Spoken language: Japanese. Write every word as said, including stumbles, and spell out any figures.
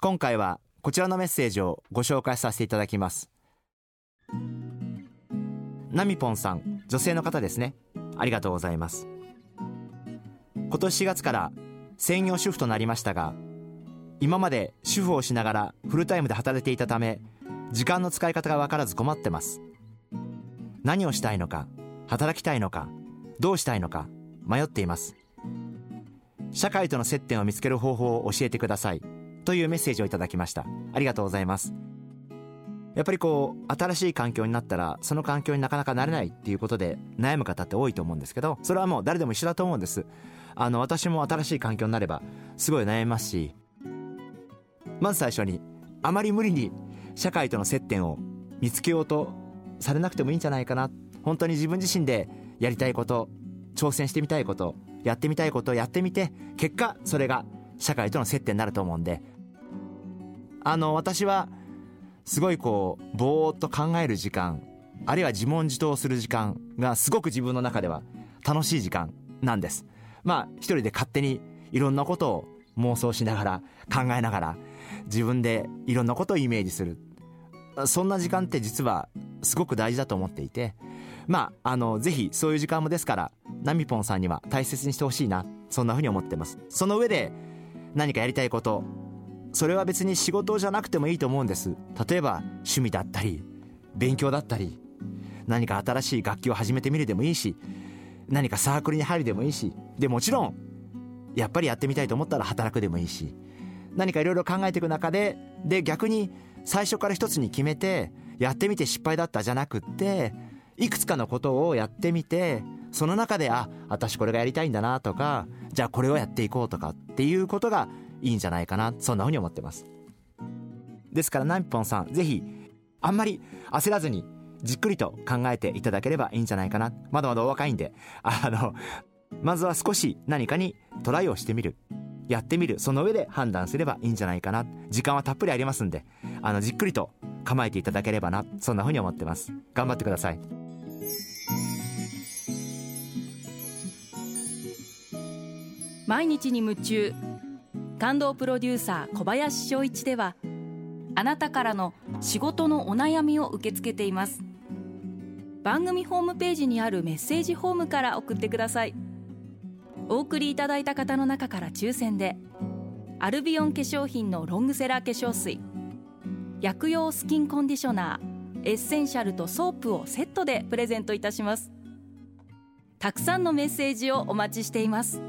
今回はこちらのメッセージをご紹介させていただきます。ナミポンさん、女性の方ですね。ありがとうございます。今年しがつから専業主婦となりましたが、今まで主婦をしながらフルタイムで働いていたため、時間の使い方が分からず困ってます。何をしたいのか、働きたいのか、どうしたいのか迷っています。社会との接点を見つける方法を教えてくださいというメッセージをいただきました。ありがとうございます。やっぱりこう新しい環境になったら、その環境になかなかなれないっていうことで悩む方って多いと思うんですけど、それはもう誰でも一緒だと思うんです。あの私も新しい環境になればすごい悩みますし、まず最初にあまり無理に社会との接点を見つけようとされなくてもいいんじゃないかな。本当に自分自身でやりたいこと、挑戦してみたいこと、やってみたいことをやってみて、結果それが社会との接点になると思うんで、あの私はすごいこうぼーっと考える時間、あるいは自問自答する時間がすごく自分の中では楽しい時間なんです。まあ一人で勝手にいろんなことを妄想しながら、考えながら、自分でいろんなことをイメージする、そんな時間って実はすごく大事だと思っていて、まああのぜひそういう時間もですからナミポンさんには大切にしてほしいな、そんなふうに思ってます。その上で何かやりたいこと、それは別に仕事じゃなくてもいいと思うんです。例えば趣味だったり勉強だったり、何か新しい楽器を始めてみるでもいいし、何かサークルに入るでもいいし、でもちろんやっぱりやってみたいと思ったら働くでもいいし、何かいろいろ考えていく中でで逆に最初から一つに決めてやってみて失敗だったじゃなくって、いくつかのことをやってみて、その中であ、私これがやりたいんだなとか、じゃあこれをやっていこうとかっていうことがいいんじゃないかな、そんなふうに思ってます。ですからナミポンさん、ぜひあんまり焦らずにじっくりと考えていただければいいんじゃないかな。まだまだお若いんで、あのまずは少し何かにトライをしてみる、やってみる、その上で判断すればいいんじゃないかな。時間はたっぷりありますんで、あのじっくりと構えていただければな、そんなふうに思ってます。頑張ってください。毎日に夢中、感動プロデューサー小林翔一ではあなたからの仕事のお悩みを受け付けています。番組ホームページにあるメッセージホームから送ってください。お送りいただいた方の中から抽選でアルビオン化粧品のロングセラー化粧水、薬用スキンコンディショナー、エッセンシャルとソープをセットでプレゼントいたします。たくさんのメッセージをお待ちしています。